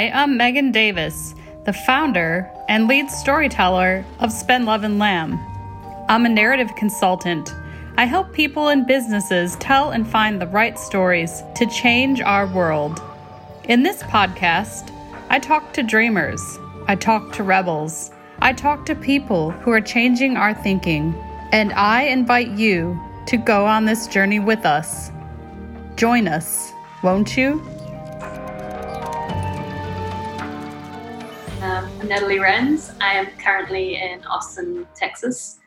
Hi, I'm Megan Davis, the founder and lead storyteller of Spinlove and Lamb. I'm a narrative consultant. I help people and businesses tell and find the right stories to change our world. In this podcast, I talk to dreamers. I talk to rebels. I talk to people who are changing our thinking. And I invite you to go on this journey with us. Join us, won't you? I'm Natalie Renz. I am currently in Austin, Texas,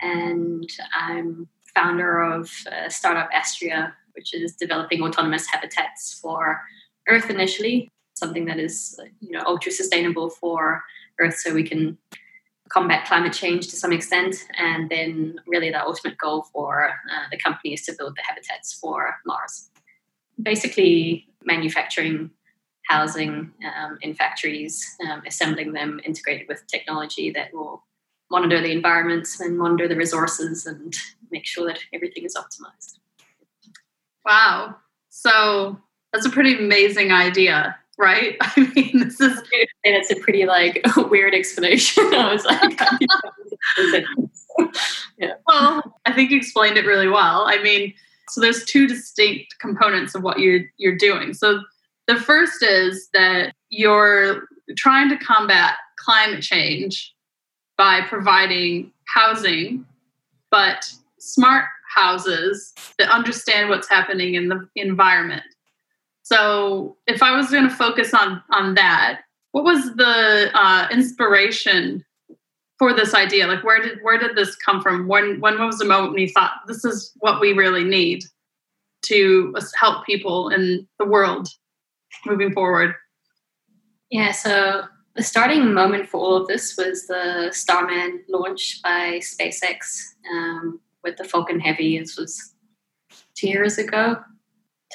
and I'm founder of startup Astria, which is developing autonomous habitats for Earth initially, something that is ultra sustainable for Earth so we can combat climate change to some extent. And then really the ultimate goal for the company is to build the habitats for Mars. Basically manufacturing, housing in factories, assembling them, integrated with technology that will monitor the environments and monitor the resources and make sure that everything is optimized. Wow. So that's a pretty amazing idea, right? I mean, this is... And it's a pretty, weird explanation. I was like... Yeah. Well, I think you explained it really well. I mean, so there's two distinct components of what you're doing. So the first is that you're trying to combat climate change by providing housing, but smart houses that understand what's happening in the environment. So if I was going to focus on that, what was the inspiration for this idea? Like, where did this come from? When was the moment when you thought, this is what we really need to help people in the world moving forward? Yeah, so the starting moment for all of this was the Starman launch by SpaceX with the Falcon Heavy. This was 2 years ago.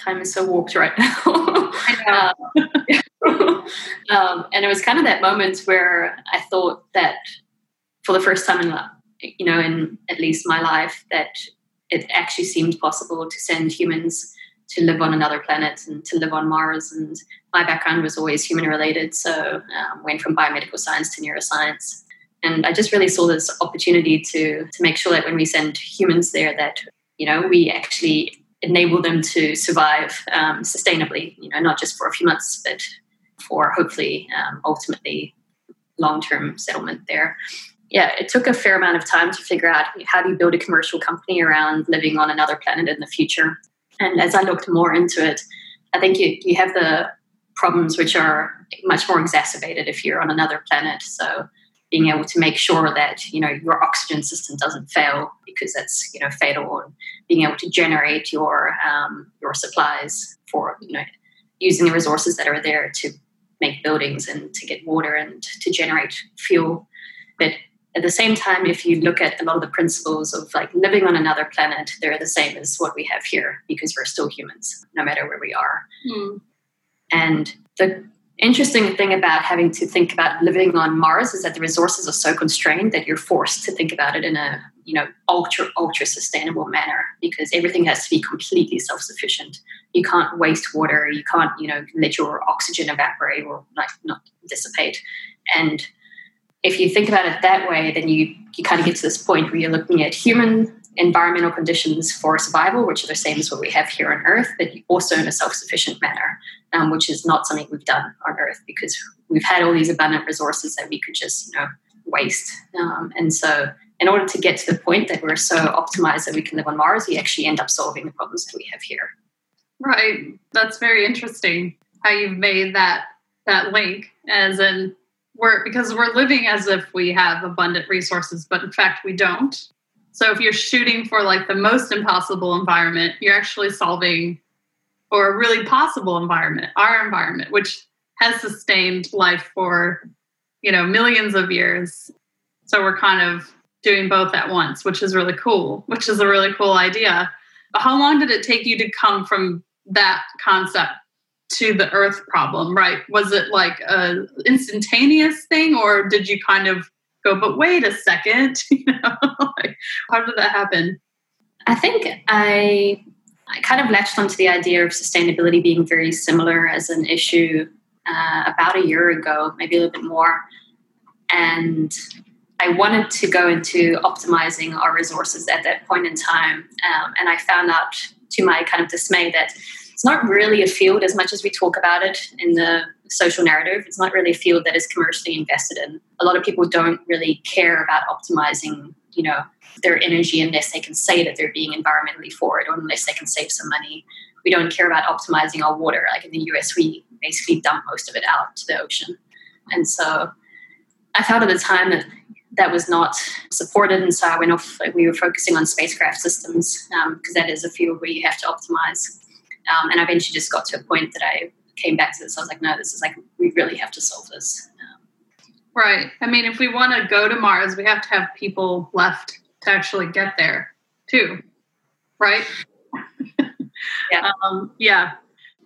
Time is so warped right now. I know. And it was kind of that moment where I thought that for the first time in at least my life, that it actually seemed possible to send humans to live on another planet and to live on Mars. And my background was always human-related, so went from biomedical science to neuroscience. And I just really saw this opportunity to make sure that when we send humans there that, we actually enable them to survive sustainably, not just for a few months, but for hopefully ultimately long-term settlement there. Yeah, it took a fair amount of time to figure out how do you build a commercial company around living on another planet in the future. And as I looked more into it, I think you have the problems which are much more exacerbated if you're on another planet. So being able to make sure that, your oxygen system doesn't fail because that's, fatal, and being able to generate your supplies for, using the resources that are there to make buildings and to get water and to generate fuel. But at the same time, if you look at a lot of the principles of living on another planet, they're the same as what we have here because we're still humans, no matter where we are. Mm. And the interesting thing about having to think about living on Mars is that the resources are so constrained that you're forced to think about it in a, ultra, ultra sustainable manner because everything has to be completely self-sufficient. You can't waste water. You can't, let your oxygen evaporate or not dissipate. And if you think about it that way, then you kind of get to this point where you're looking at human environmental conditions for survival, which are the same as what we have here on Earth, but also in a self-sufficient manner, which is not something we've done on Earth because we've had all these abundant resources that we could just, waste. And so in order to get to the point that we're so optimized that we can live on Mars, we actually end up solving the problems that we have here. Right. That's very interesting how you've made that link, as in, because we're living as if we have abundant resources, but in fact we don't. So if you're shooting for the most impossible environment, you're actually solving for a really possible environment, our environment, which has sustained life for, millions of years. So we're kind of doing both at once, which is really cool, which is a really cool idea. But how long did it take you to come from that concept to the Earth problem, right? Was it a instantaneous thing, or did you kind of go, but wait a second, how did that happen? I think I kind of latched onto the idea of sustainability being very similar as an issue about a year ago, maybe a little bit more. And I wanted to go into optimizing our resources at that point in time. And I found out, to my kind of dismay, that it's not really a field, as much as we talk about it in the social narrative, it's not really a field that is commercially invested in. A lot of people don't really care about optimizing, you know, their energy unless they can say that they're being environmentally forward, or unless they can save some money. We don't care about optimizing our water. Like in the US, we basically dump most of it out to the ocean. And so I felt at the time that that was not supported, and so I went off. We were focusing on spacecraft systems because that is a field where you have to optimize. And I eventually just got to a point that I came back to this. I was like, no, this is like, we really have to solve this. Right. I mean, if we want to go to Mars, we have to have people left to actually get there too, right? Yeah. Yeah.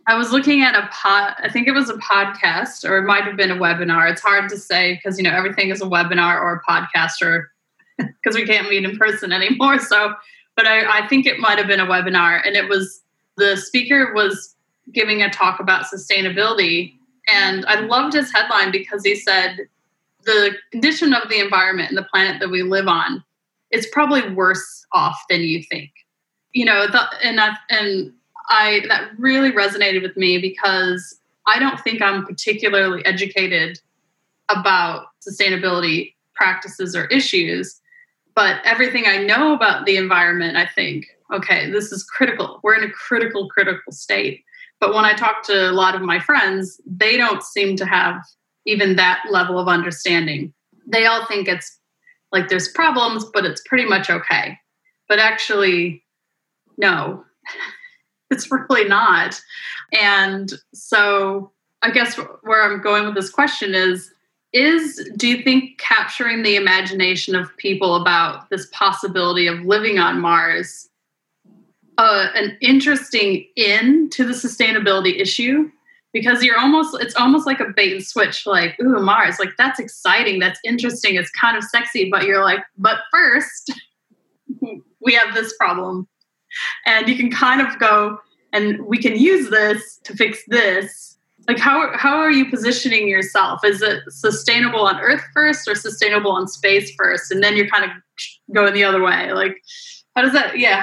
I was looking at I think it was a podcast, or it might have been a webinar. It's hard to say because, you know, everything is a webinar or a podcast, or because we can't meet in person anymore. So, but I think it might have been a webinar, and it was, the speaker was giving a talk about sustainability, and I loved his headline because he said, the condition of the environment and the planet that we live on is probably worse off than you think. You know, that really resonated with me because I don't think I'm particularly educated about sustainability practices or issues, but everything I know about the environment, I think, okay, this is critical. We're in a critical state. But when I talk to a lot of my friends, they don't seem to have even that level of understanding. They all think it's like there's problems, but it's pretty much okay. But actually, no. It's really not. And so I guess where I'm going with this question is do you think capturing the imagination of people about this possibility of living on Mars an interesting in to the sustainability issue? Because it's almost like a bait and switch, like, ooh, Mars, like that's exciting, that's interesting, it's kind of sexy, but you're like, but first, we have this problem. And you can kind of go, and we can use this to fix this. Like, how are you positioning yourself? Is it sustainable on Earth first or sustainable on space first? And then you're kind of going the other way. Like, how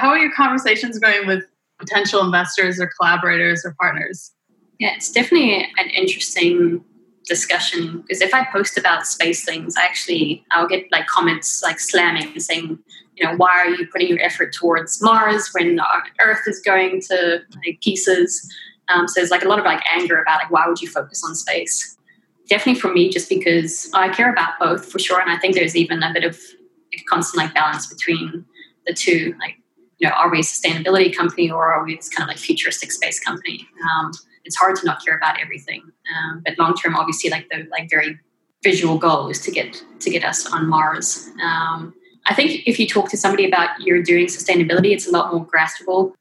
are your conversations going with potential investors or collaborators or partners? Yeah, it's definitely an interesting discussion, because if I post about space things, I'll get like comments like slamming and saying, you know, why are you putting your effort towards Mars when Earth is going to like pieces? So there's like a lot of like anger about like, why would you focus on space? Definitely for me, just because I care about both for sure, and I think there's even a bit of a constant like balance between the two. Like, you know, are we a sustainability company, or are we this kind of like futuristic space company? It's hard to not care about everything, but long term, obviously, like the like very visual goal is to get us on Mars. I think if you talk to somebody about you're doing sustainability, it's a lot more graspable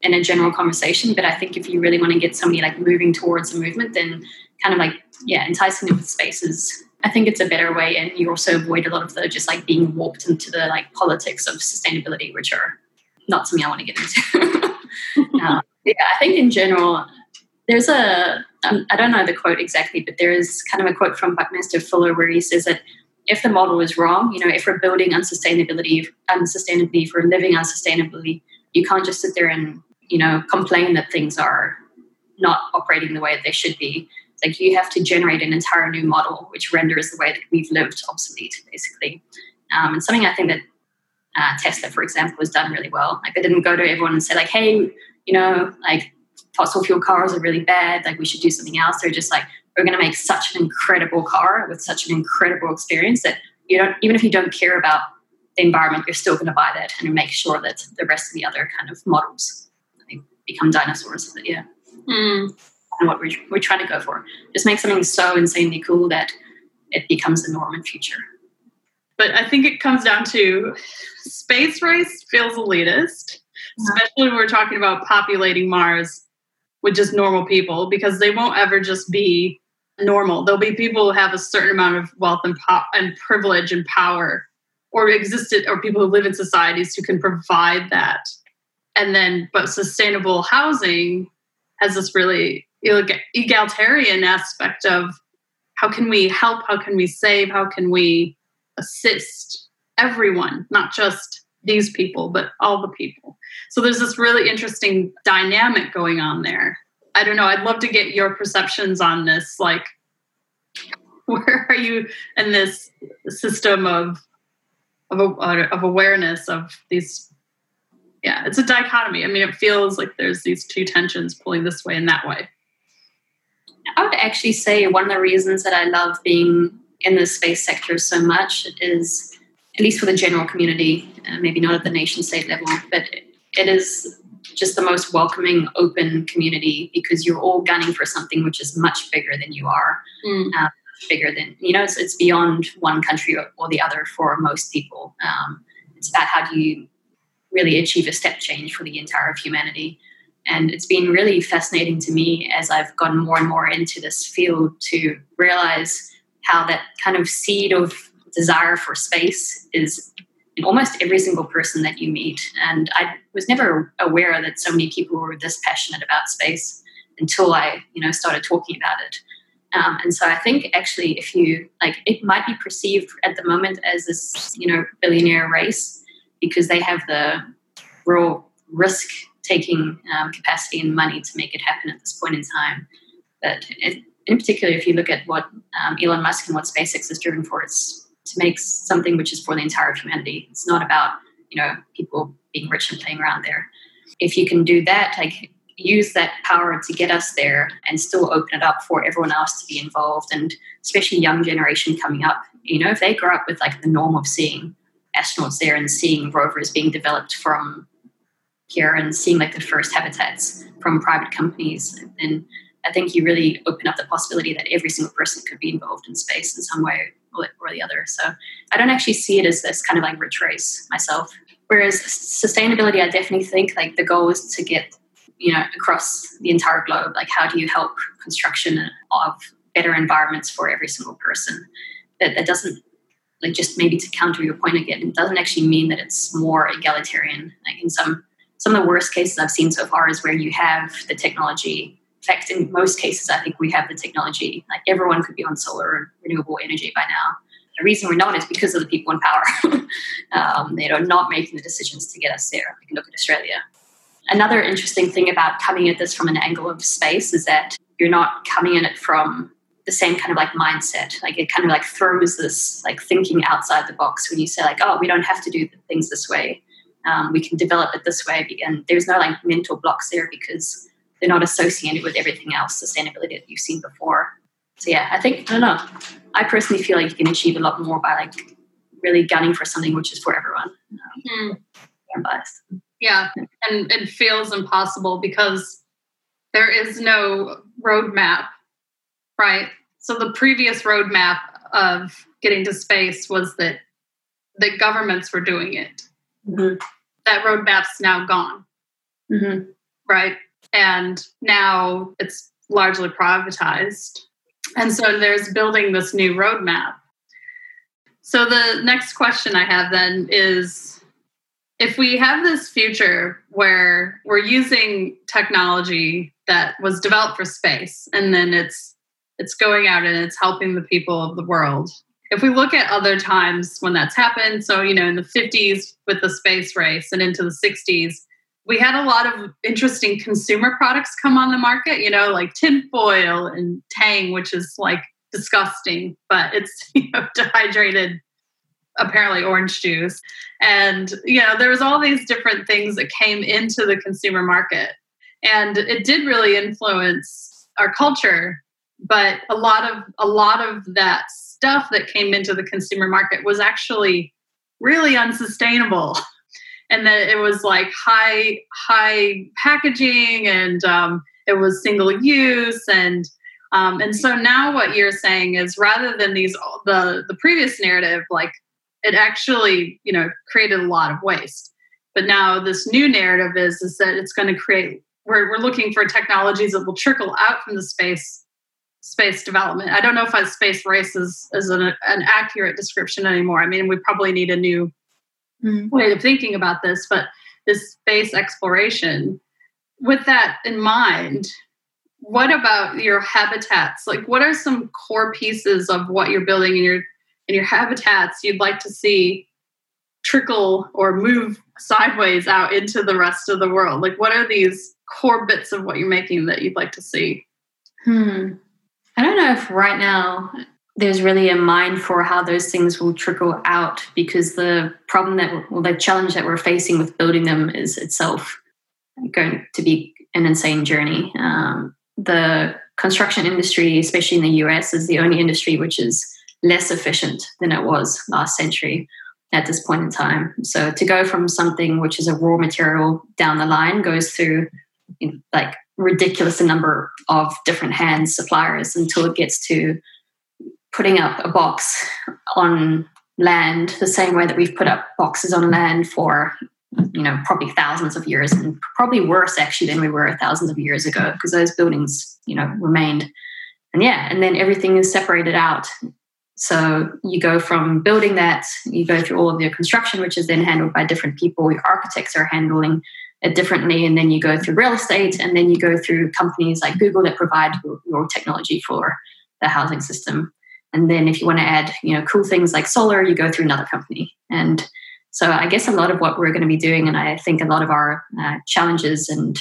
in a general conversation. But I think if you really want to get somebody like moving towards a movement, then kind of like enticing them with spaces. I think it's a better way, and you also avoid a lot of the just like being warped into the like politics of sustainability, which are not something I want to get into. I think in general. There's I don't know the quote exactly, but there is kind of a quote from Buckminster Fuller where he says that if the model is wrong, you know, if we're building unsustainably, if we're living unsustainably, you can't just sit there and, you know, complain that things are not operating the way that they should be. It's like you have to generate an entire new model, which renders the way that we've lived obsolete, basically. And something I think that Tesla, for example, has done really well. Like they didn't go to everyone and say like, hey, you know, like, fossil fuel cars are really bad, like we should do something else. They're just like, we're going to make such an incredible car with such an incredible experience that you don't, even if you don't care about the environment, you're still going to buy that and make sure that the rest of the other kind of models, I think, become dinosaurs. But yeah. And what we're trying to go for, just make something so insanely cool that it becomes the norm in future. But I think it comes down to space race feels elitist, especially when we're talking about populating Mars with just normal people, because they won't ever just be normal. There'll be people who have a certain amount of wealth and privilege and power, or existed, or people who live in societies who can provide that. And then, but sustainable housing has this really egalitarian aspect of how can we help, how can we save, how can we assist everyone, not just these people, but all the people. So there's this really interesting dynamic going on there. I don't know. I'd love to get your perceptions on this. Like, where are you in this system of awareness of these? Yeah, it's a dichotomy. I mean, it feels like there's these two tensions pulling this way and that way. I would actually say one of the reasons that I love being in the space sector so much is, at least for the general community, maybe not at the nation state level, but it is just the most welcoming, open community, because you're all gunning for something which is much bigger than you are. Bigger than, you know, it's beyond one country or the other for most people. It's about how do you really achieve a step change for the entire of humanity. And it's been really fascinating to me as I've gotten more and more into this field to realize how that kind of seed of desire for space is in almost every single person that you meet. And I was never aware that so many people were this passionate about space until I, you know, started talking about it. And so I think actually if you, like, it might be perceived at the moment as this, you know, billionaire race, because they have the raw risk-taking capacity and money to make it happen at this point in time. But in particular, if you look at what Elon Musk and what SpaceX is driven for, it's to make something which is for the entire of humanity. It's not about, you know, people being rich and playing around there. If you can do that, like, use that power to get us there and still open it up for everyone else to be involved, and especially young generation coming up, you know, if they grow up with like the norm of seeing astronauts there and seeing rovers being developed from here and seeing like the first habitats from private companies, then I think you really open up the possibility that every single person could be involved in space in some way or the other. So I don't actually see it as this kind of like rich race myself. Whereas sustainability, I definitely think like the goal is to get, you know, across the entire globe, like how do you help construction of better environments for every single person? That doesn't, like, just maybe to counter your point again, it doesn't actually mean that it's more egalitarian. Like in some of the worst cases I've seen so far is where you have the technology. In fact, in most cases, I think we have the technology. Like everyone could be on solar and renewable energy by now. The reason we're not is because of the people in power. They are not making the decisions to get us there. We can look at Australia. Another interesting thing about coming at this from an angle of space is that you're not coming at it from the same kind of like mindset. Like it kind of like throws this like thinking outside the box when you say like, oh, we don't have to do things this way. We can develop it this way. And there's no like mental blocks there because they're not associated with everything else, sustainability that you've seen before. So yeah, I think, I don't know. I personally feel like you can achieve a lot more by like really gunning for something which is for everyone. I'm biased. Yeah, and it feels impossible because there is no roadmap, right? So the previous roadmap of getting to space was that the governments were doing it. Mm-hmm. That roadmap's now gone, mm-hmm. right? And now it's largely privatized. And so there's building this new roadmap. So the next question I have then is, if we have this future where we're using technology that was developed for space and then it's going out and it's helping the people of the world. If we look at other times when that's happened, so, you know, in the 50s with the space race and into the 60s, we had a lot of interesting consumer products come on the market, you know, like tinfoil and Tang, which is like disgusting, but it's, you know, dehydrated apparently orange juice. And, you know, there was all these different things that came into the consumer market. And it did really influence our culture. But a lot of that stuff that came into the consumer market was actually really unsustainable. And that it was like high packaging and it was single use. And so now what you're saying is rather than the previous narrative, like, it actually, you know, created a lot of waste. But now this new narrative is that it's going to create, we're looking for technologies that will trickle out from the space development. I don't know if a space race is an accurate description anymore. I mean, we probably need a new way of thinking about this, but this space exploration, with that in mind, What about your habitats? Like, what are some core pieces of what you're building in your habitats you'd like to see trickle or move sideways out into the rest of the world? Like, what are these core bits of what you're making that you'd like to see? I don't know if right now there's really a mind for how those things will trickle out, because the problem that, well, the challenge that we're facing with building them is itself going to be an insane journey. The construction industry, especially in the US, is the only industry which is less efficient than it was last century at this point in time. So to go from something which is a raw material down the line goes through, you know, like ridiculous number of different hands, suppliers, until it gets to putting up a box on land the same way that we've put up boxes on land for, you know, probably thousands of years, and probably worse actually than we were thousands of years ago, because those buildings, you know, remained. And yeah, and then everything is separated out. So you go from building that, you go through all of your construction, which is then handled by different people. Your architects are handling it differently. And then you go through real estate, and then you go through companies like Google that provide your technology for the housing system. And then if you want to add, you know, cool things like solar, you go through another company. And so I guess a lot of what we're going to be doing, and I think a lot of our challenges and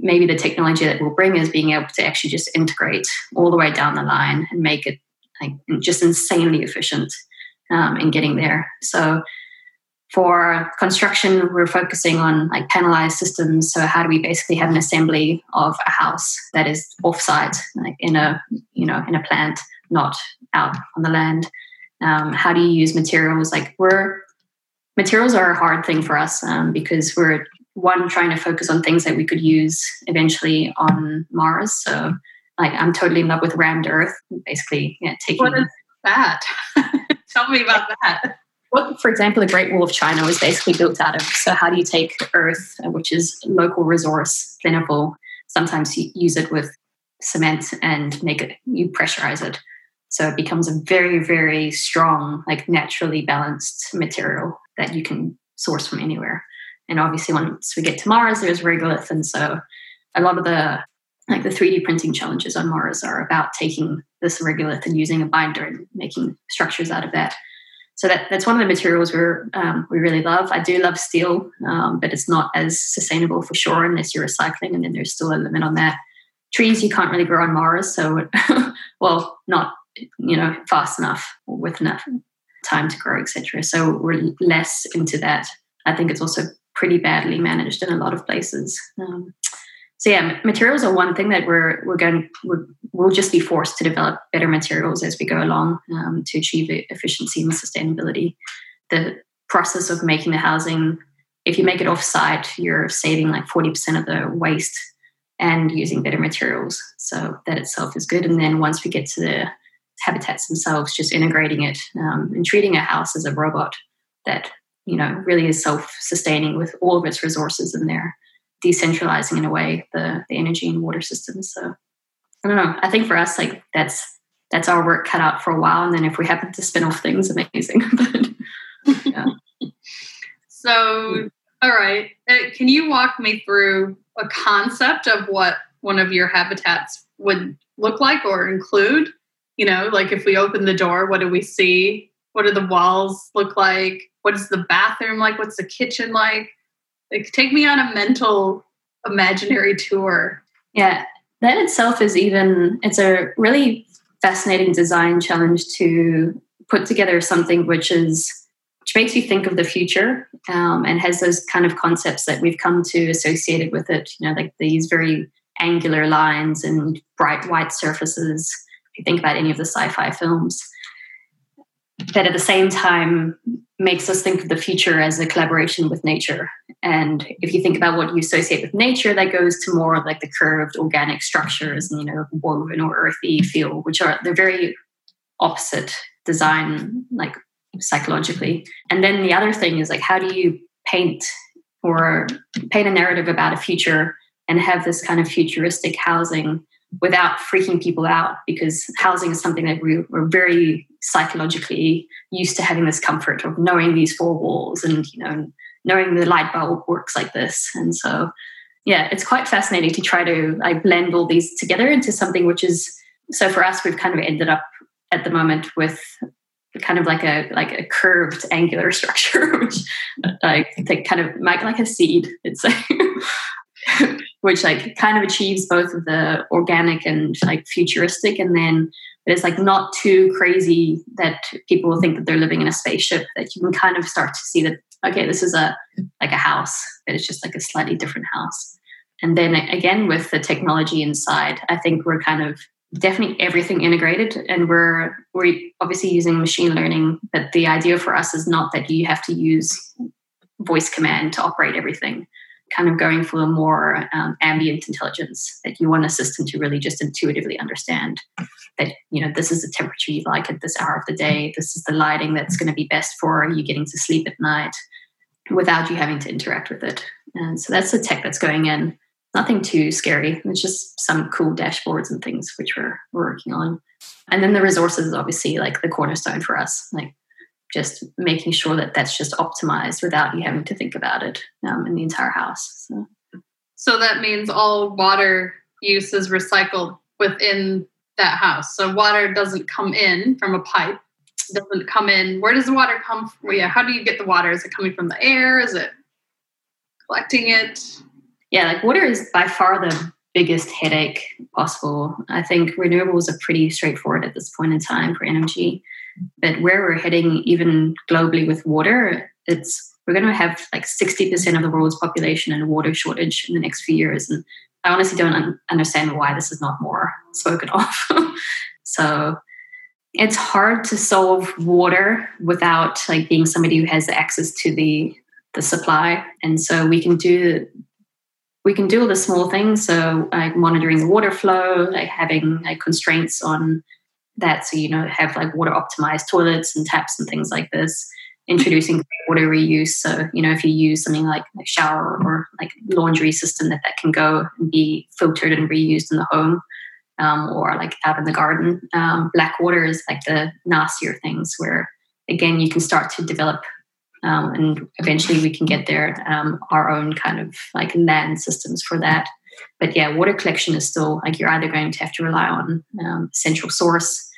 maybe the technology that we'll bring, is being able to actually just integrate all the way down the line and make it like just insanely efficient in getting there. So for construction, we're focusing on like panelized systems. So how do we basically have an assembly of a house that is offsite, like in a, you know, in a plant, not out on the land? How do you use materials? Like materials are a hard thing for us because we're trying to focus on things that we could use eventually on Mars. So like, I'm totally in love with rammed Earth, basically, yeah, taking... What is that? Tell me about that. What, for example, the Great Wall of China was basically built out of. So how do you take Earth, which is local resource, plentiful, sometimes you use it with cement and make it, you pressurize it. So it becomes a very, very strong, like naturally balanced material that you can source from anywhere. And obviously once we get to Mars, there's regolith. And so a lot of the 3D printing challenges on Mars are about taking this regolith and using a binder and making structures out of that. So that's one of the materials we really love. I do love steel, but it's not as sustainable for sure unless you're recycling, and then there's still a limit on that. Trees you can't really grow on Mars, so well, not, you know, fast enough or with enough time to grow, etc. So we're less into that. I think it's also pretty badly managed in a lot of places. So yeah, materials are one thing that we'll just be forced to develop better materials as we go along to achieve efficiency and sustainability. The process of making the housing, if you make it off-site, you're saving like 40% of the waste and using better materials. So that itself is good. And then once we get to the habitats themselves, just integrating it and treating a house as a robot that, you know, really is self-sustaining with all of its resources in there. Decentralizing in a way the energy and water systems. So I don't know. I think for us, like that's our work cut out for a while. And then if we happen to spin off things, amazing. But yeah. So all right. Can you walk me through a concept of what one of your habitats would look like or include? You know, like if we open the door, what do we see? What do the walls look like? What is the bathroom like? What's the kitchen like? Like, take me on a mental imaginary tour. Yeah, that itself is it's a really fascinating design challenge to put together something which makes you think of the future and has those kind of concepts that we've come to associated with it, you know, like these very angular lines and bright white surfaces, if you think about any of the sci-fi films, that at the same time makes us think of the future as a collaboration with nature. And if you think about what you associate with nature, that goes to more like the curved organic structures and, you know, woven or earthy feel, which are the very opposite design, like psychologically. And then the other thing is like, how do you paint a narrative about a future and have this kind of futuristic housing without freaking people out? Because housing is something that we're very psychologically used to having this comfort of knowing these four walls and, you know, knowing the light bulb works like this. And so yeah, it's quite fascinating to try to blend all these together into something which is, so for us, we've kind of ended up at the moment with kind of like a curved angular structure, which I think kind of like a seed, it's like, which like kind of achieves both of the organic and like futuristic, and then it's like not too crazy that people will think that they're living in a spaceship, that you can kind of start to see that, okay, this is a house, but it's just like a slightly different house. And then again, with the technology inside, I think we're kind of definitely everything integrated, and we're obviously using machine learning, but the idea for us is not that you have to use voice command to operate everything, kind of going for a more ambient intelligence, that you want a system to really just intuitively understand that, you know, this is the temperature you like at this hour of the day, this is the lighting that's going to be best for you getting to sleep at night, without you having to interact with it. And so that's the tech that's going in. Nothing too scary. It's just some cool dashboards and things which we're working on. And then the resources is obviously like the cornerstone for us, like just making sure that that's just optimized without you having to think about it in the entire house. So that means all water use is recycled within that house. So water doesn't come in from a pipe. It doesn't come in. Where does the water come from? Yeah, how do you get the water? Is it coming from the air? Is it collecting it? Yeah, like water is by far the biggest headache possible. I think renewables are pretty straightforward at this point in time for energy. But where we're heading, even globally with water, we're going to have like 60% of the world's population in a water shortage in the next few years. And I honestly don't understand why this is not more spoken of. So it's hard to solve water without like being somebody who has access to the supply. And so we can do all the small things, so like monitoring the water flow, like having like constraints on that, so you know, have like water optimized toilets and taps and things like this. Introducing water reuse, so you know, if you use something like a shower or like laundry system, that can go and be filtered and reused in the home, or like out in the garden. Black water is like the nastier things, where again you can start to develop. And eventually we can get there, our own kind of like land systems for that. But yeah, water collection is still like you're either going to have to rely on central source.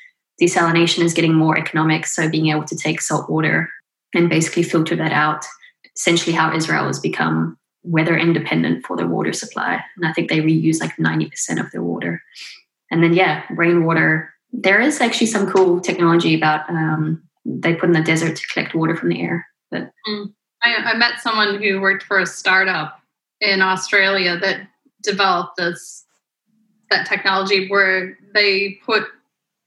Desalination is getting more economic, so being able to take salt water and basically filter that out. Essentially how Israel has become weather independent for their water supply. And I think they reuse like 90% of their water. And then yeah, rainwater. There is actually some cool technology about they put in the desert to collect water from the air. But I met someone who worked for a startup in Australia that developed that technology where they put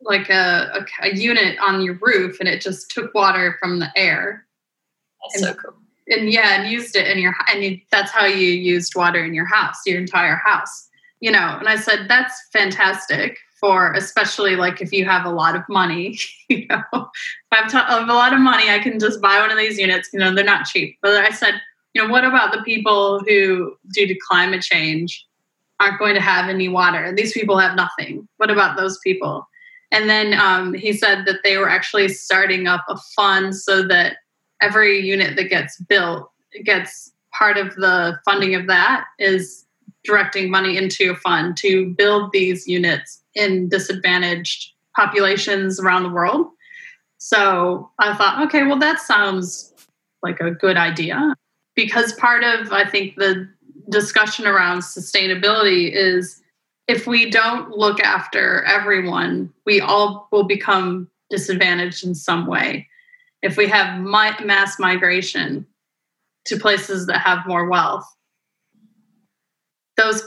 like a unit on your roof, and it just took water from the air. That's so cool. And yeah, and used it in your, and you, that's how you used water in your house, your entire house, you know. And I said, that's fantastic for, especially like if you have a lot of money, you know, if I have a lot of money, I can just buy one of these units, you know, they're not cheap. But I said, you know, what about the people who, due to climate change, aren't going to have any water? These people have nothing. What about those people? And then he said that they were actually starting up a fund so that every unit that gets built gets part of the funding of that is directing money into a fund to build these units in disadvantaged populations around the world. So I thought, okay, well, that sounds like a good idea, because part of, I think, the discussion around sustainability is if we don't look after everyone, we all will become disadvantaged in some way. If we have mass migration to places that have more wealth,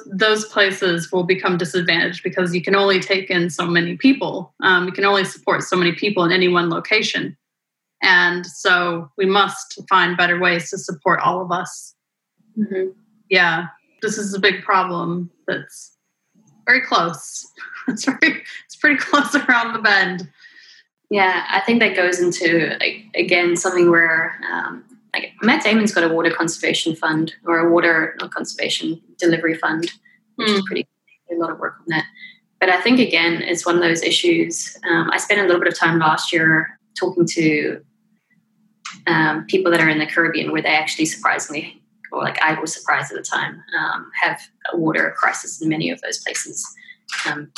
those places will become disadvantaged, because you can only take in so many people. You can only support so many people in any one location. And so we must find better ways to support all of us. Mm-hmm. Yeah, this is a big problem that's very close. It's pretty close around the bend. Yeah, I think that goes into, like, again, something where... like Matt Damon's got a water conservation fund, or a water not conservation delivery fund, which is pretty a lot of work on that. But I think again, it's one of those issues. I spent a little bit of time last year talking to people that are in the Caribbean, where they actually surprisingly or like I was surprised at the time, have a water crisis in many of those places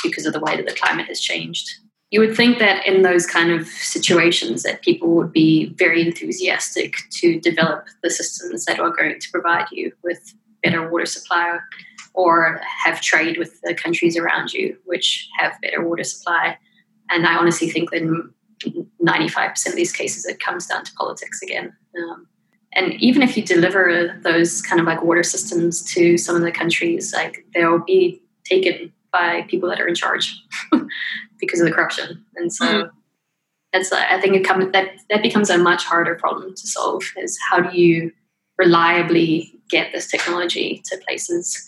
because of the way that the climate has changed. You would think that in those kind of situations that people would be very enthusiastic to develop the systems that are going to provide you with better water supply or have trade with the countries around you which have better water supply. And I honestly think that in 95% of these cases it comes down to politics again. And even if you deliver those kind of like water systems to some of the countries, like they'll be taken by people that are in charge because of the corruption. And so that's, I think that becomes a much harder problem to solve, is how do you reliably get this technology to places?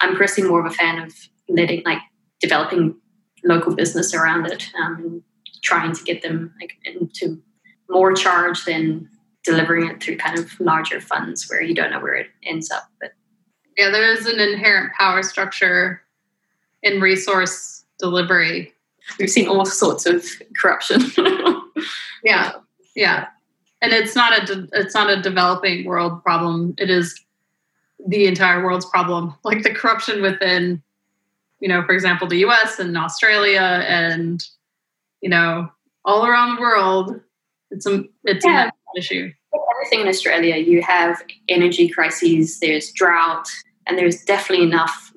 I'm personally more of a fan of developing local business around it, and trying to get them into more charge than delivering it through kind of larger funds where you don't know where it ends up. But yeah, there is an inherent power structure in resource delivery. We've seen all sorts of corruption. Yeah. And it's not a developing world problem. It is the entire world's problem. Like the corruption within, for example, the US and Australia and, all around the world. It's a issue. Everything in Australia, you have energy crises, there's drought, and there's definitely enough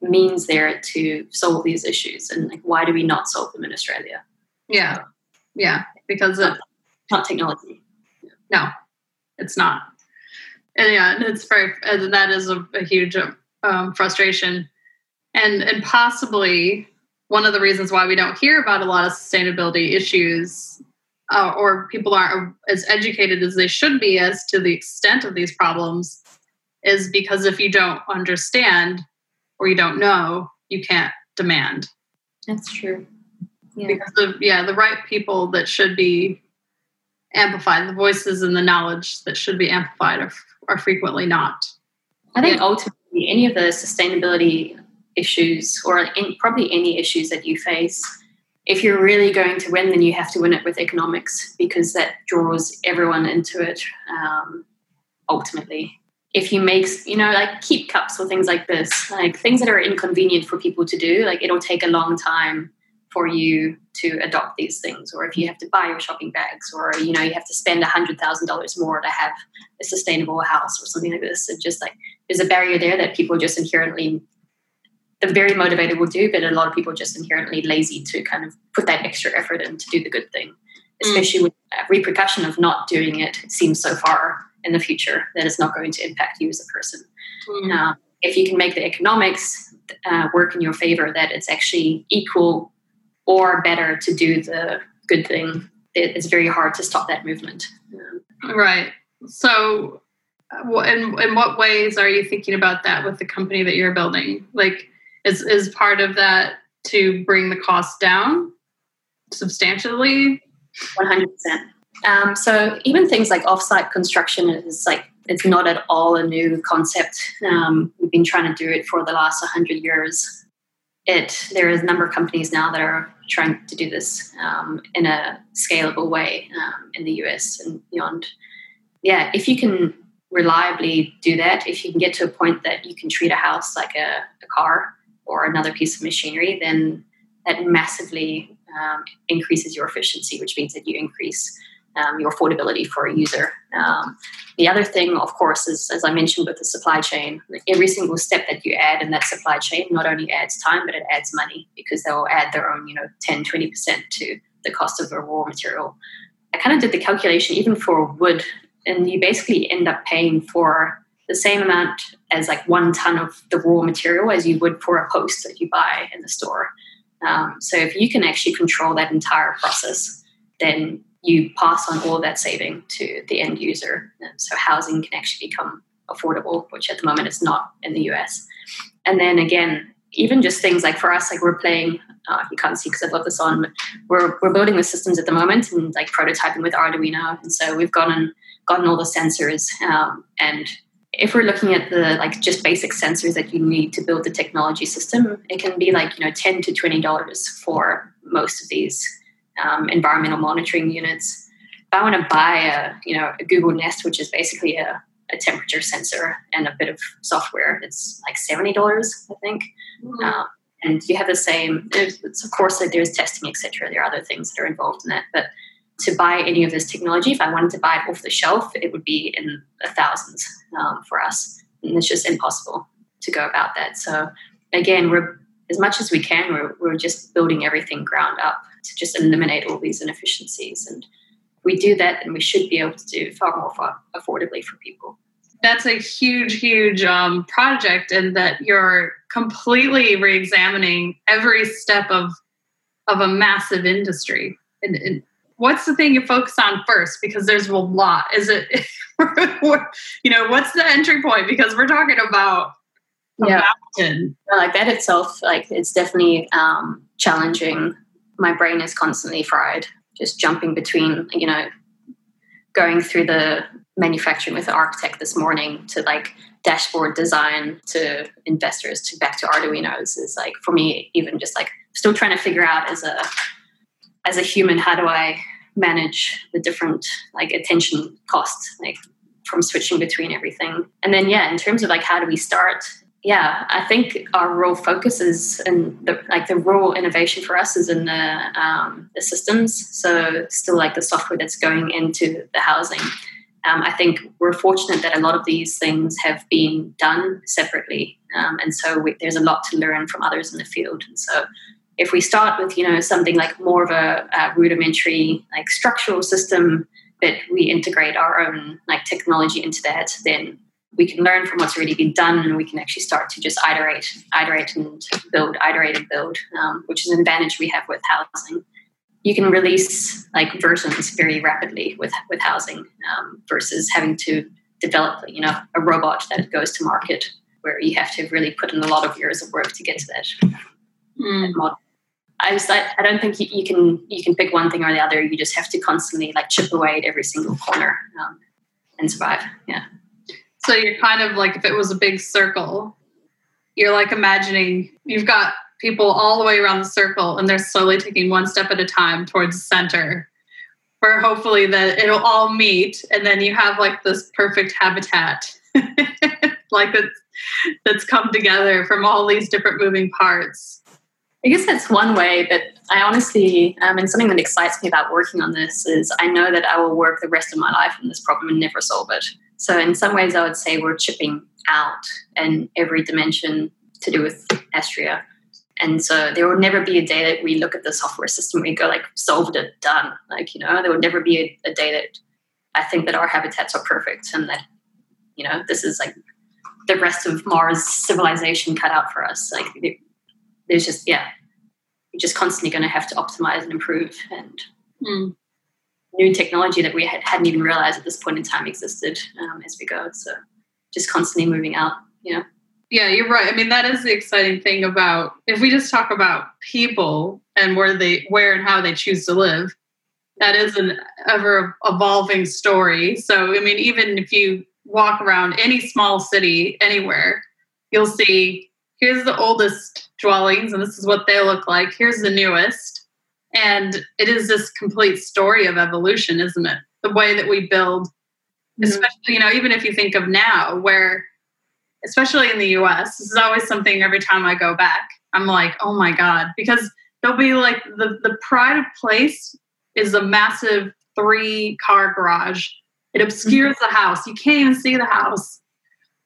means there to solve these issues. And why do we not solve them in Australia? Yeah. Because of not technology. No, it's not. And that is a huge frustration, and possibly one of the reasons why we don't hear about a lot of sustainability issues, or people aren't as educated as they should be as to the extent of these problems, is because if you don't understand or you don't know, you can't demand. That's true. Yeah. Because of the right people that should be amplified, the voices and the knowledge that should be amplified are frequently not. I think ultimately any of the sustainability issues, or probably any issues that you face, if you're really going to win, then you have to win it with economics, because that draws everyone into it, ultimately. If you make, keep cups or things like this, like things that are inconvenient for people to do, like it'll take a long time for you to adopt these things. Or if you have to buy your shopping bags, or, you have to spend $100,000 more to have a sustainable house or something like this. It just there's a barrier there that people just inherently, the very motivated will do, but a lot of people are just inherently lazy to kind of put that extra effort in to do the good thing, especially with the repercussion of not doing it. It seems so far in the future that it's not going to impact you as a person. If you can make the economics work in your favor, that it's actually equal or better to do the good thing, it's very hard to stop that movement. Right. So in what ways are you thinking about that with the company that you're building? Is part of that to bring the cost down substantially? 100%. So even things like offsite construction is it's not at all a new concept. We've been trying to do it for the last 100 years. There is a number of companies now that are trying to do this in a scalable way in the US and beyond. Yeah, if you can reliably do that, if you can get to a point that you can treat a house like a car or another piece of machinery, then that massively increases your efficiency, which means that you increase your affordability for a user. The other thing, of course, is, as I mentioned, with the supply chain, every single step that you add in that supply chain not only adds time, but it adds money, because they will add their own 10, 20% to the cost of a raw material. I kind of did the calculation even for wood, and you basically end up paying for the same amount as 1 ton of the raw material as you would for a post that you buy in the store. So if you can actually control that entire process, then you pass on all that saving to the end user. So housing can actually become affordable, which at the moment it's not in the US. And then again, even just things for us, we're playing, you can't see because I've got this on, but we're building the systems at the moment and prototyping with Arduino. And so we've gone and gotten all the sensors. And if we're looking at the just basic sensors that you need to build the technology system, it can be $10 to $20 for most of these environmental monitoring units. If I want to buy a Google Nest, which is basically a a temperature sensor and a bit of software. It's like $70, I think. Mm-hmm. And you have the same, it's of course that there's testing, etc. There are other things that are involved in that. But to buy any of this technology, if I wanted to buy it off the shelf, it would be in the thousands for us. And it's just impossible to go about that. So again, we're, as much as we can, we're just building everything ground up to just eliminate all these inefficiencies. And if we do that, then we should be able to do far more affordably for people. That's a huge, huge project, and that you're completely re-examining every step of a massive industry. And what's the thing you focus on first? Because there's a lot. Is it, you know, what's the entry point? Because we're talking about a mountain. Like that itself, like it's definitely challenging. My brain is constantly fried, just jumping between, you know, going through the manufacturing with the architect this morning to like dashboard design to investors to back to Arduinos is like, for me, even just like still trying to figure out as a human, how do I manage the different like attention costs, like from switching between everything. And then, yeah, in terms of like, how do we start? Yeah, I think our real focus is in the real innovation for us is in the systems. So still like the software that's going into the housing. I think we're fortunate that a lot of these things have been done separately. And so there's a lot to learn from others in the field. And so if we start with, you know, something like more of a rudimentary like structural system, but we integrate our own like technology into that, then we can learn from what's already been done, and we can actually start to just iterate and build, which is an advantage we have with housing. You can release like versions very rapidly with housing versus having to develop, you know, a robot that goes to market where you have to really put in a lot of years of work to get to that model. I don't think you can pick one thing or the other. You just have to constantly like chip away at every single corner and survive. Yeah. So you're kind of like, if it was a big circle, you're like imagining you've got people all the way around the circle, and they're slowly taking one step at a time towards the center, where hopefully that it'll all meet, and then you have like this perfect habitat, like that's come together from all these different moving parts. I guess that's one way, but I honestly, and something that excites me about working on this is I know that I will work the rest of my life on this problem and never solve it. So in some ways, I would say we're chipping out in every dimension to do with Astria. And so there will never be a day that we look at the software system and we go like, solved it, done. Like, you know, there will never be a day that I think that our habitats are perfect and that, you know, this is like the rest of Mars civilization cut out for us. Like there's just, yeah, you're just constantly going to have to optimize and improve and new technology that we hadn't even realized at this point in time existed as we go. So just constantly moving out, you know. Yeah, you're right. I mean, that is the exciting thing about, if we just talk about people and where and how they choose to live, that is an ever evolving story. So, I mean, even if you walk around any small city anywhere, you'll see, here's the oldest dwellings and this is what they look like. Here's the newest. And it is this complete story of evolution, isn't it? The way that we build, especially, you know, even if you think of now where, especially in the US, this is always something every time I go back, I'm like, oh my God, because there'll be like the pride of place is a massive 3-car garage. It obscures the house. You can't even see the house.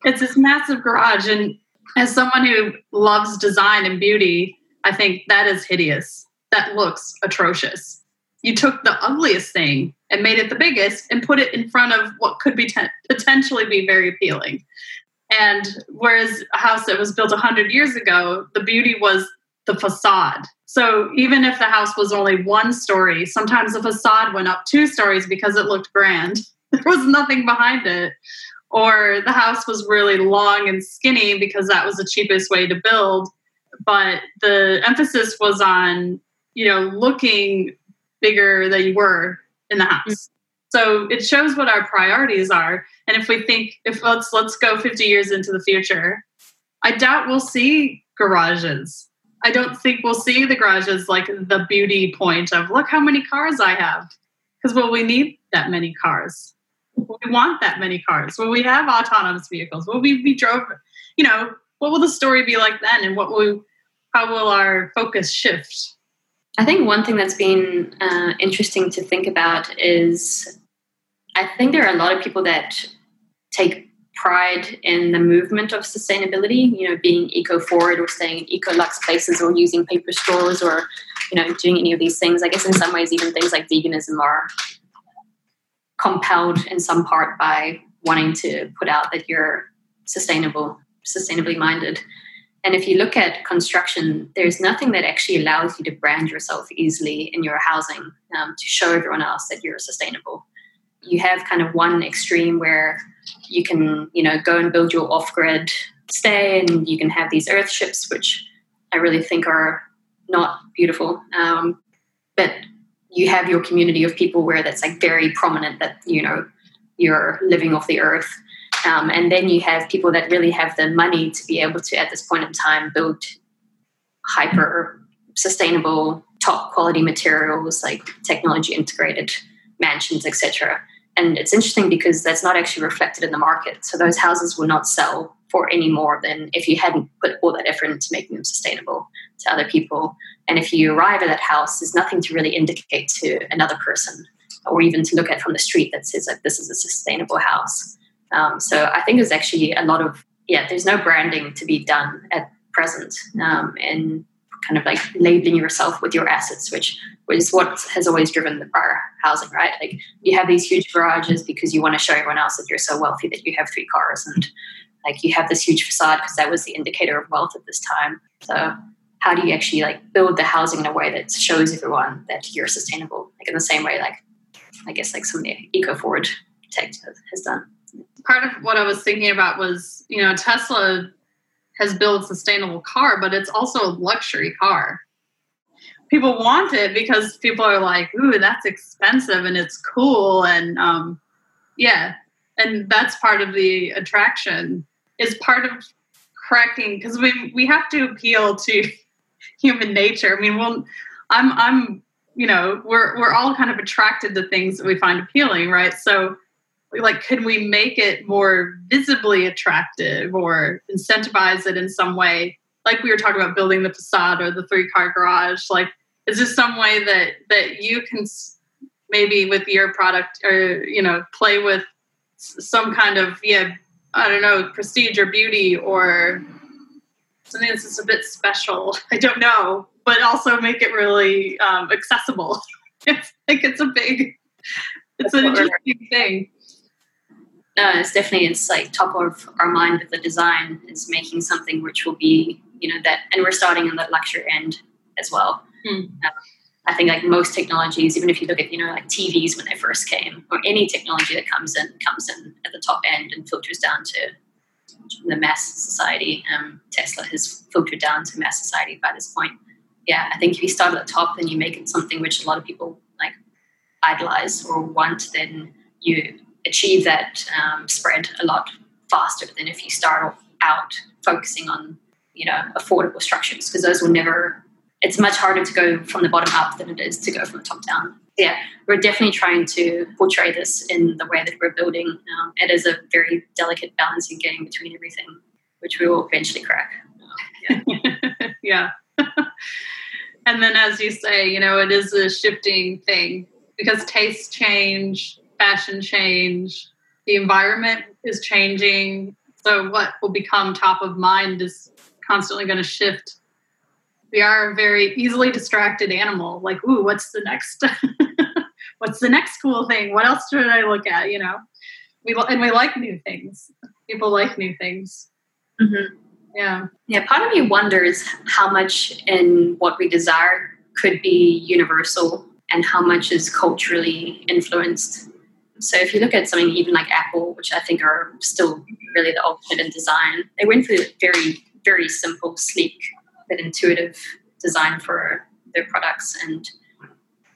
It's this massive garage. And as someone who loves design and beauty, I think that is hideous. That looks atrocious. You took the ugliest thing and made it the biggest and put it in front of what could be potentially be very appealing. And whereas a house that was built 100 years ago, the beauty was the facade. So even if the house was only one story, sometimes the facade went up 2 stories because it looked grand. There was nothing behind it. Or the house was really long and skinny because that was the cheapest way to build. But the emphasis was on, you know, looking bigger than you were in the house. So it shows what our priorities are. And if we think, let's go 50 years into the future, I doubt we'll see garages. I don't think we'll see the garages like the beauty point of, look how many cars I have. Because, well, we need that many cars. Will we want that many cars? Will we have autonomous vehicles? Will we be drove? You know, what will the story be like then? And what will, how will our focus shift? I think one thing that's been interesting to think about is I think there are a lot of people that take pride in the movement of sustainability, you know, being eco-forward or staying in eco-luxe places or using paper straws or, you know, doing any of these things. I guess in some ways even things like veganism are compelled in some part by wanting to put out that you're sustainable, sustainably minded. And if you look at construction, there's nothing that actually allows you to brand yourself easily in your housing to show everyone else that you're sustainable. You have kind of one extreme where you can, you know, go and build your off-grid stay, and you can have these earth ships, which I really think are not beautiful. But you have your community of people where that's like very prominent that, you know, you're living off the earth. And then you have people that really have the money to be able to, at this point in time, build hyper sustainable, top quality materials, like technology integrated mansions, etc. And it's interesting because that's not actually reflected in the market. So those houses will not sell for any more than if you hadn't put all that effort into making them sustainable to other people. And if you arrive at that house, there's nothing to really indicate to another person or even to look at from the street that says, like, this is a sustainable house. So I think there's actually a lot of, there's no branding to be done at present in kind of like labeling yourself with your assets, which is what has always driven the prior housing, right? Like you have these huge garages because you want to show everyone else that you're so wealthy that you have three cars, and like you have this huge facade because that was the indicator of wealth at this time. So how do you actually like build the housing in a way that shows everyone that you're sustainable? Like in the same way, like I guess like some of the eco-forward tech has done. Part of what I was thinking about was, you know, Tesla has built a sustainable car, but it's also a luxury car. People want it because people are like, ooh, that's expensive and it's cool. And and that's part of the attraction, is part of correcting, because we have to appeal to human nature. I mean, we're all kind of attracted to things that we find appealing, right? So like, could we make it more visibly attractive or incentivize it in some way? Like we were talking about building the facade or the three-car garage. Like, is there some way that you can maybe with your product or, you know, play with some kind of, prestige or beauty or something that's just a bit special? I don't know, but also make it really accessible. It's like it's an interesting thing. No, it's like top of our mind with the design is making something which will be, you know, that, and we're starting on that luxury end as well. Mm. I think like most technologies, even if you look at, you know, like TVs when they first came, or any technology that comes in at the top end and filters down to the mass society. Tesla has filtered down to mass society by this point. Yeah, I think if you start at the top and you make it something which a lot of people like idolize or want, then you achieve that spread a lot faster than if you start out focusing on, you know, affordable structures, because those will never, it's much harder to go from the bottom up than it is to go from the top down. Yeah, we're definitely trying to portray this in the way that we're building. It is a very delicate balancing game between everything, which we will eventually crack. Yeah. And then, as you say, you know, it is a shifting thing because tastes change, fashion change, the environment is changing. So what will become top of mind is constantly going to shift. We are a very easily distracted animal. Like, ooh, what's the next cool thing? What else should I look at? You know, we like new things. People like new things. Mm-hmm. Yeah. Part of me wonders how much in what we desire could be universal and how much is culturally influenced. So if you look at something even like Apple, which I think are still really the ultimate in design, they went for very, very simple, sleek, but intuitive design for their products, and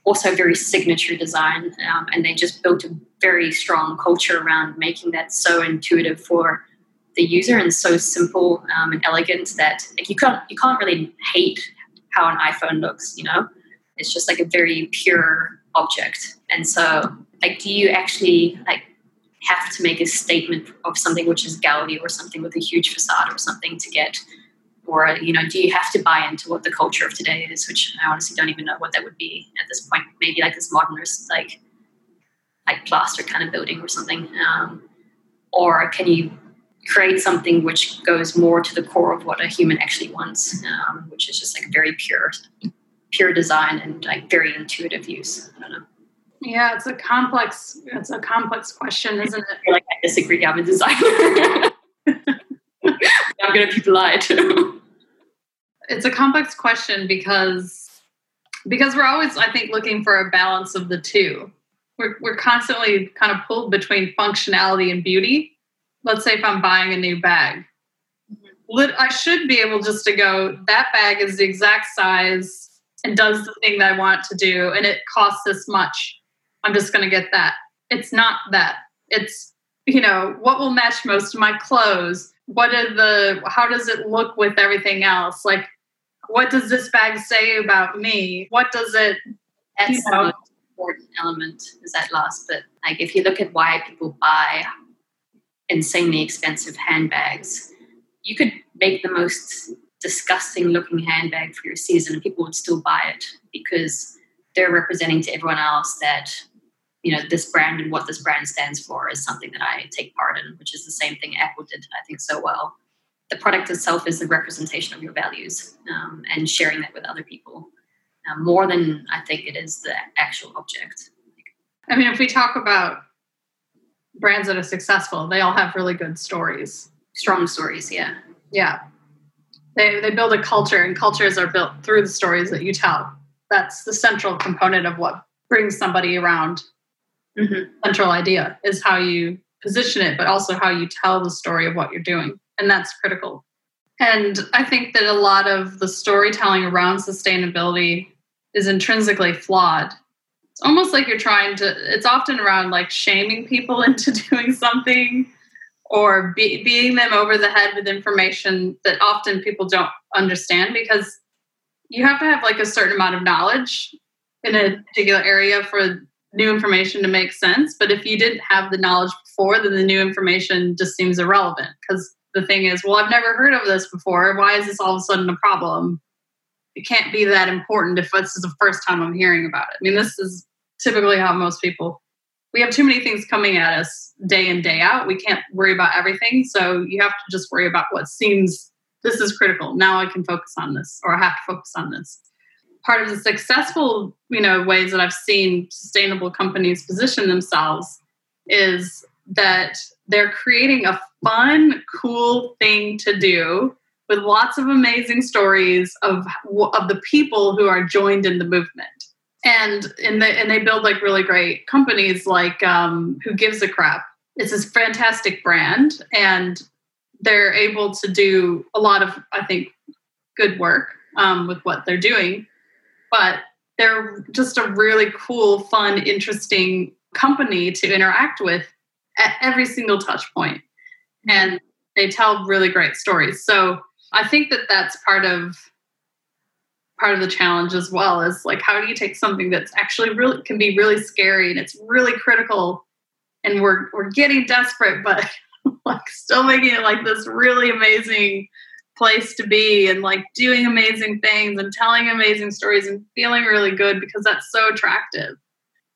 also very signature design. And they just built a very strong culture around making that so intuitive for the user and so simple and elegant that like, you can't really hate how an iPhone looks, you know? It's just like a very pure object. And so, like, do you actually like have to make a statement of something which is Gaudi or something with a huge facade or something to get, or, you know, do you have to buy into what the culture of today is, which I honestly don't even know what that would be at this point. Maybe like this modernist, like plaster kind of building or something. Or can you create something which goes more to the core of what a human actually wants, which is just like very pure design and like very intuitive use. I don't know. Yeah, it's a complex question, isn't it? I feel like I disagree. I'm a designer. I'm going to be polite. It's a complex question because we're always, I think, looking for a balance of the two. We're constantly kind of pulled between functionality and beauty. Let's say if I'm buying a new bag, I should be able just to go, that bag is the exact size and does the thing that I want to do, and it costs this much. I'm just going to get that. It's not that. It's, you know, what will match most of my clothes? How does it look with everything else? Like, what does this bag say about me? What does it, that's the most important element, is that last bit. Like, if you look at why people buy insanely expensive handbags, you could make the most disgusting looking handbag for your season and people would still buy it because they're representing to everyone else that, you know, this brand and what this brand stands for is something that I take part in, which is the same thing Apple did, I think, so well. The product itself is the representation of your values, and sharing that with other people, more than I think it is the actual object. I mean, if we talk about brands that are successful, they all have really good stories. Strong stories, yeah. Yeah. They build a culture, and cultures are built through the stories that you tell. That's the central component of what brings somebody around. Mm-hmm. Central idea is how you position it, but also how you tell the story of what you're doing. And that's critical. And I think that a lot of the storytelling around sustainability is intrinsically flawed. It's almost like it's often around like shaming people into doing something, or beating them over the head with information that often people don't understand, because you have to have like a certain amount of knowledge in a particular area for new information to make sense. But if you didn't have the knowledge before, then the new information just seems irrelevant, because the thing is, well, I've never heard of this before. Why is this all of a sudden a problem? It can't be that important if this is the first time I'm hearing about it. I mean, this is typically how most people... We have too many things coming at us day in, day out. We can't worry about everything. So you have to just worry about what seems, this is critical. Now I can focus on this, or I have to focus on this. Part of the successful, you know, ways that I've seen sustainable companies position themselves is that they're creating a fun, cool thing to do with lots of amazing stories of the people who are joined in the movement. And they build like really great companies like Who Gives a Crap. It's this fantastic brand, and they're able to do a lot of, I think, good work with what they're doing. But they're just a really cool, fun, interesting company to interact with at every single touch point. And they tell really great stories. So I think that that's part of the challenge as well, is like, how do you take something that's actually really can be really scary and it's really critical, and we're getting desperate, but like still making it like this really amazing place to be, and like doing amazing things and telling amazing stories and feeling really good because that's so attractive.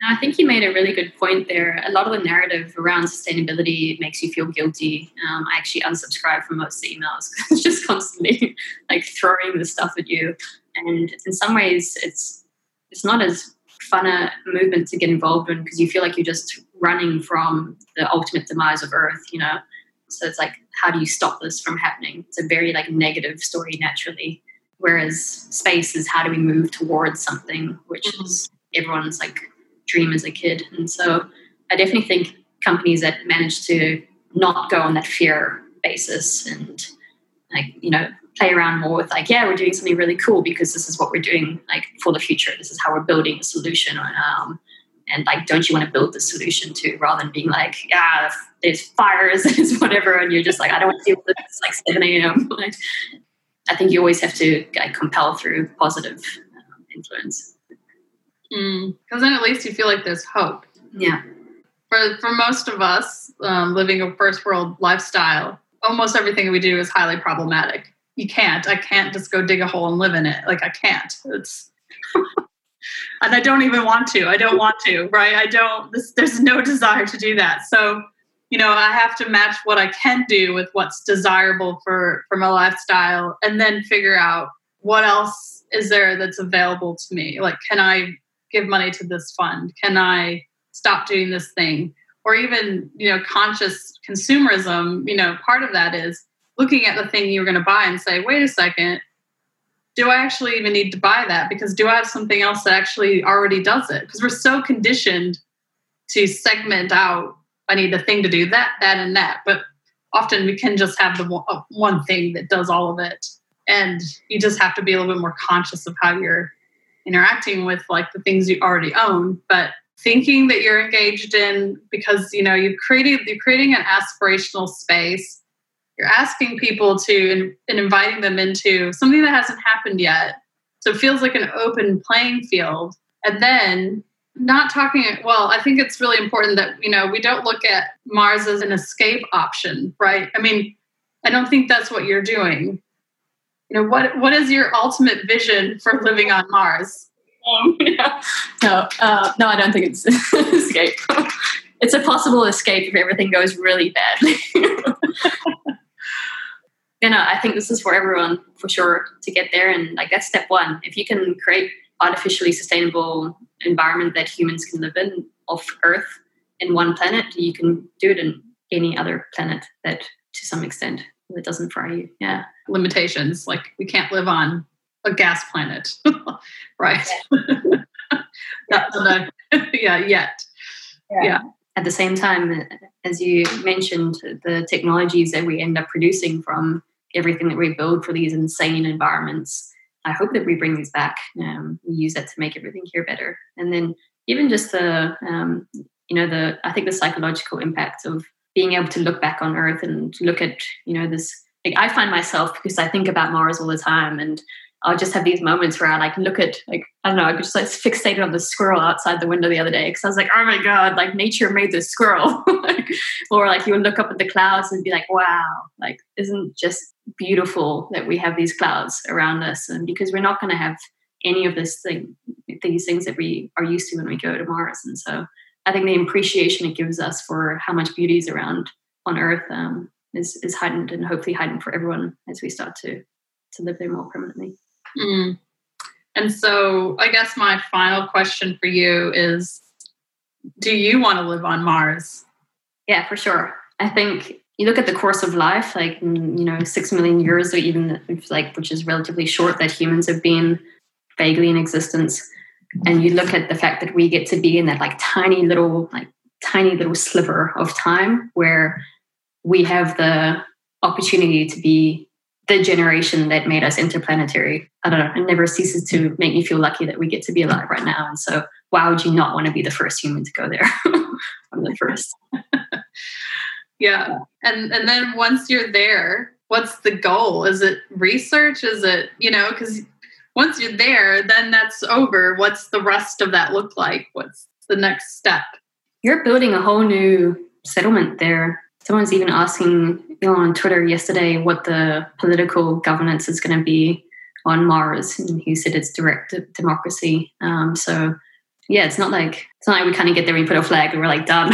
I think you made a really good point there. A lot of the narrative around sustainability makes you feel guilty. I actually unsubscribe from most emails because it's just constantly like throwing the stuff at you. And in some ways, it's not as fun a movement to get involved in, because you feel like you're just running from the ultimate demise of Earth, you know. So it's like, how do you stop this from happening? It's a very like negative story naturally. Whereas space is, how do we move towards something, which is everyone's like dream as a kid. And so I definitely think companies that manage to not go on that fear basis and like, you know, play around more with like, yeah, we're doing something really cool because this is what we're doing like for the future. This is how we're building a solution. And like, don't you want to build the solution too, rather than being like, yeah, there's fires, there's whatever. And you're just like, I don't want to deal with this, like 7 a.m. I think you always have to like compel through positive influence. Because then at least you feel like there's hope. Yeah. For most of us living a first world lifestyle, almost everything we do is highly problematic. You can't. I can't just go dig a hole and live in it. Like, I can't. It's and I don't even want to. I don't want to, right? I don't. There's no desire to do that. So, you know, I have to match what I can do with what's desirable for my lifestyle, and then figure out what else is there that's available to me. Like, can I give money to this fund? Can I stop doing this thing? Or even, you know, conscious consumerism, you know, part of that is looking at the thing you're going to buy and say, wait a second, do I actually even need to buy that? Because do I have something else that actually already does it? Because we're so conditioned to segment out, I need a thing to do that, that, and that. But often we can just have the one thing that does all of it. And you just have to be a little bit more conscious of how you're interacting with, like, the things you already own. But thinking that you're engaged in, because, you know, you're creating an aspirational space. You're asking people to and inviting them into something that hasn't happened yet. So it feels like an open playing field. And then not talking, well, I think it's really important that, you know, we don't look at Mars as an escape option, right? I mean, I don't think that's what you're doing. You know, what is your ultimate vision for living on Mars? Yeah. No, I don't think it's an escape. It's a possible escape if everything goes really badly. You know, I think this is for everyone, for sure, to get there. And, like, that's step one. If you can create artificially sustainable environment that humans can live in off Earth in one planet, you can do it in any other planet that, to some extent, it doesn't fry you. Yeah. Limitations. Like, we can't live on a gas planet. Right. Not yet. Yeah. At the same time, as you mentioned, the technologies that we end up producing from everything that we build for these insane environments, I hope that we bring these back. We use that to make everything here better. And then even just I think the psychological impact of being able to look back on Earth and look at, you know, this, like, I find myself, because I think about Mars all the time, and I'll just have these moments where I, like, look at, like, I don't know, I was just, like, fixated on the squirrel outside the window the other day because I was like, oh my God, like, nature made this squirrel. Or, like, you would look up at the clouds and be like, wow, like, isn't just beautiful that we have these clouds around us? And because we're not going to have any of this these things that we are used to when we go to Mars. And so I think the appreciation it gives us for how much beauty is around on Earth is heightened, and hopefully heightened for everyone as we start to live there more permanently. Mm. And so I guess my final question for you is, do you want to live on Mars? Yeah, for sure. I think you look at the course of life, like, you know, 6 million years, or even like, which is relatively short that humans have been vaguely in existence. And you look at the fact that we get to be in that tiny little sliver of time where we have the opportunity to be the generation that made us interplanetary. I don't know, it never ceases to make me feel lucky that we get to be alive right now. And so why would you not want to be the first human to go there? I'm the first. Yeah. And then once you're there, what's the goal? Is it research? Is it, you know, because once you're there, then that's over. What's the rest of that look like? What's the next step? You're building a whole new settlement there. Someone's even asking Elon on Twitter yesterday what the political governance is going to be on Mars, and he said it's direct democracy. So yeah, it's not like we kind of get there and put a flag and we're like done.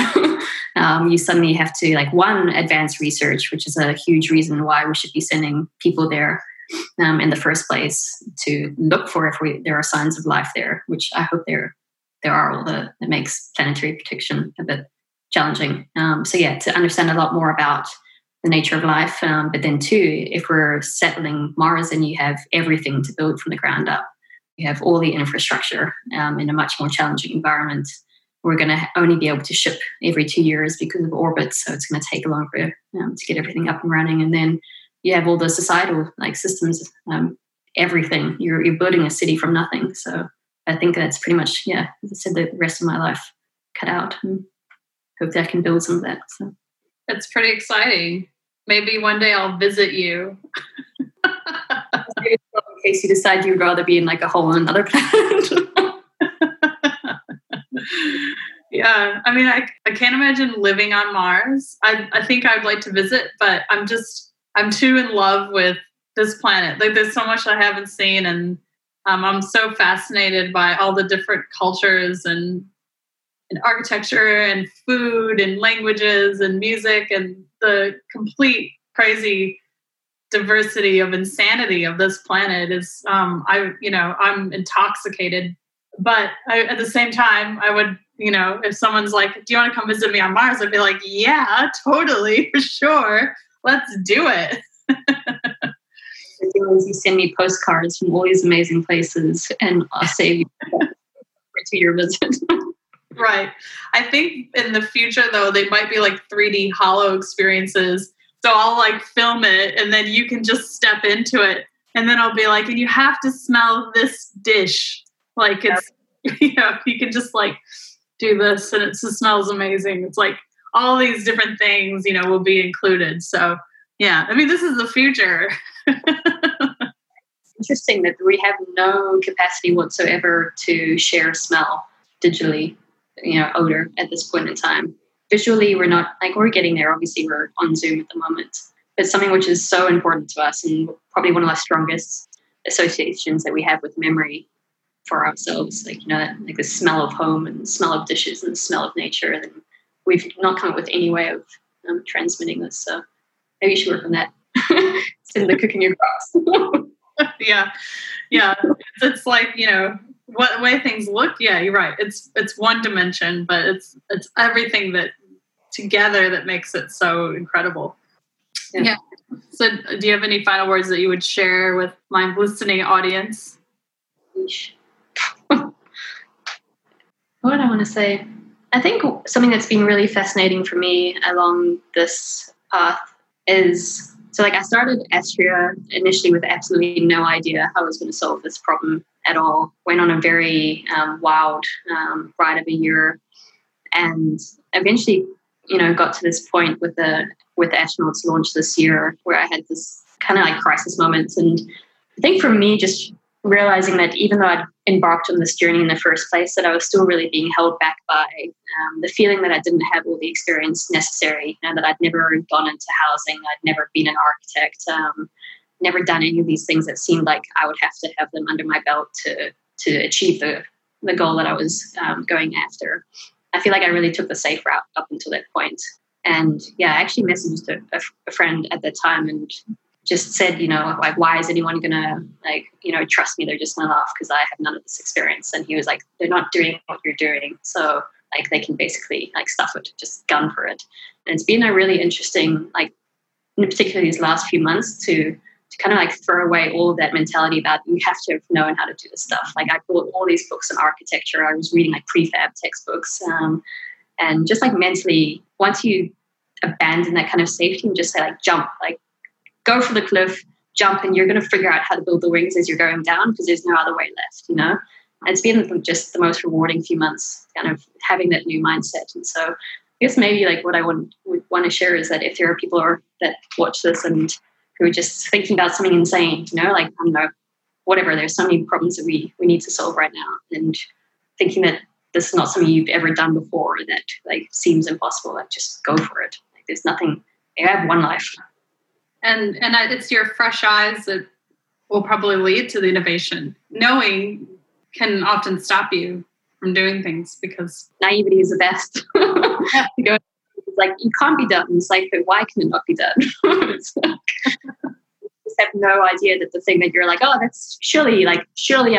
You suddenly have to advance research, which is a huge reason why we should be sending people there in the first place, to look for there are signs of life there, which I hope there are. That makes planetary protection a bit challenging. So yeah, to understand a lot more about the nature of life. But then too, if we're settling Mars, then you have everything to build from the ground up. You have all the infrastructure in a much more challenging environment. We're going to only be able to ship every 2 years because of orbit. So it's going to take longer to get everything up and running. And then you have all the societal systems, everything. You're building a city from nothing. So I think that's pretty much, as I said, the rest of my life cut out. And hope that I can build some of that. So that's pretty exciting. Maybe one day I'll visit you. In case you decide you'd rather be in a hole on another planet. Yeah. I mean, I can't imagine living on Mars. I think I'd like to visit, but I'm too in love with this planet. Like, there's so much I haven't seen, and I'm so fascinated by all the different cultures and architecture and food and languages and music and the complete crazy diversity of insanity of this planet is, I'm intoxicated. But at the same time, I would, if someone's like, do you want to come visit me on Mars? I'd be like, yeah, totally, for sure. Let's do it. You send me postcards from all these amazing places and I'll save you to your visit. Right. I think in the future, though, they might be like 3D holo experiences. So I'll like film it and then you can just step into it. And then I'll be like, and you have to smell this dish. Like it's, you can just like do this and it just smells amazing. It's like all these different things, will be included. So yeah, I mean, this is the future. Interesting that we have no capacity whatsoever to share smell digitally, odor at this point in time. Visually, we're not like, we're getting there. Obviously, we're on Zoom at the moment, but something which is so important to us and probably one of the strongest associations that we have with memory for ourselves, like the smell of home and the smell of dishes and the smell of nature. And we've not come up with any way of transmitting this. So maybe you should work on that. Send the cooking your crops. Yeah. It's like, what way things look. Yeah, you're right. It's one dimension, but it's everything that together that makes it so incredible. Yeah. So do you have any final words that you would share with my listening audience? What would I want to say? I think something that's been really fascinating for me along this path is, so I started Astria initially with absolutely no idea how I was going to solve this problem at all. Went on a very wild ride of a year, and eventually, got to this point with the astronauts launch this year where I had this kind of like crisis moments. And I think for me, just realizing that even though I'd embarked on this journey in the first place, that I was still really being held back by the feeling that I didn't have all the experience necessary, that I'd never gone into housing, I'd never been an architect, never done any of these things that seemed like I would have to have them under my belt to achieve the goal that I was going after. I feel like I really took the safe route up until that point. And I actually messaged a friend at that time and just said, why is anyone going to, trust me? They're just going to laugh because I have none of this experience. And he was like, they're not doing what you're doing. So, they can basically, stuff it, just gun for it. And it's been a really interesting, in particular these last few months to kind of, throw away all of that mentality about you have to have known how to do this stuff. I bought all these books on architecture. I was reading, prefab textbooks. And just, mentally, once you abandon that kind of safety and just say, jump, go for the cliff, jump, and you're going to figure out how to build the wings as you're going down because there's no other way left, It's been just the most rewarding few months kind of having that new mindset. And so I guess maybe what I would want to share is that if there are people that watch this and who are just thinking about something insane, I don't know, whatever, there's so many problems that we need to solve right now and thinking that this is not something you've ever done before that seems impossible, just go for it. There's nothing, you have one life. And it's your fresh eyes that will probably lead to the innovation. Knowing can often stop you from doing things because naivety is the best. It's you can't be done. It's but why can it not be done? You just have no idea that the thing that you're that's surely I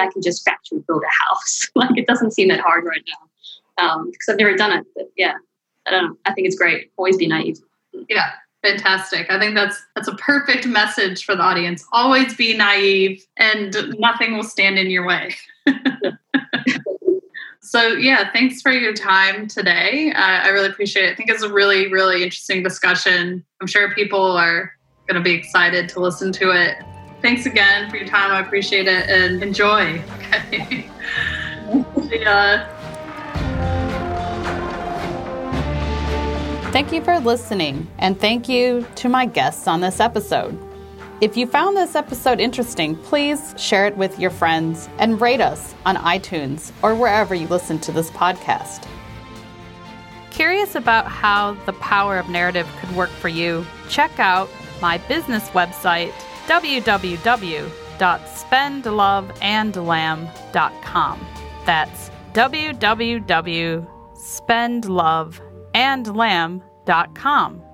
can just factory build a house. It doesn't seem that hard right now because I've never done it. But yeah, I don't know. I think it's great. Always be naive. Yeah. Fantastic. I think that's a perfect message for the audience. Always be naive and nothing will stand in your way. So thanks for your time today. I really appreciate it. I think it's a really, really interesting discussion. I'm sure people are going to be excited to listen to it. Thanks again for your time. I appreciate it and enjoy. Okay. Yeah. Thank you for listening, and thank you to my guests on this episode. If you found this episode interesting, please share it with your friends and rate us on iTunes or wherever you listen to this podcast. curious about how the power of narrative could work for you, check out my business website, www.spendloveandlamb.com. That's www.spendloveandlamb.com.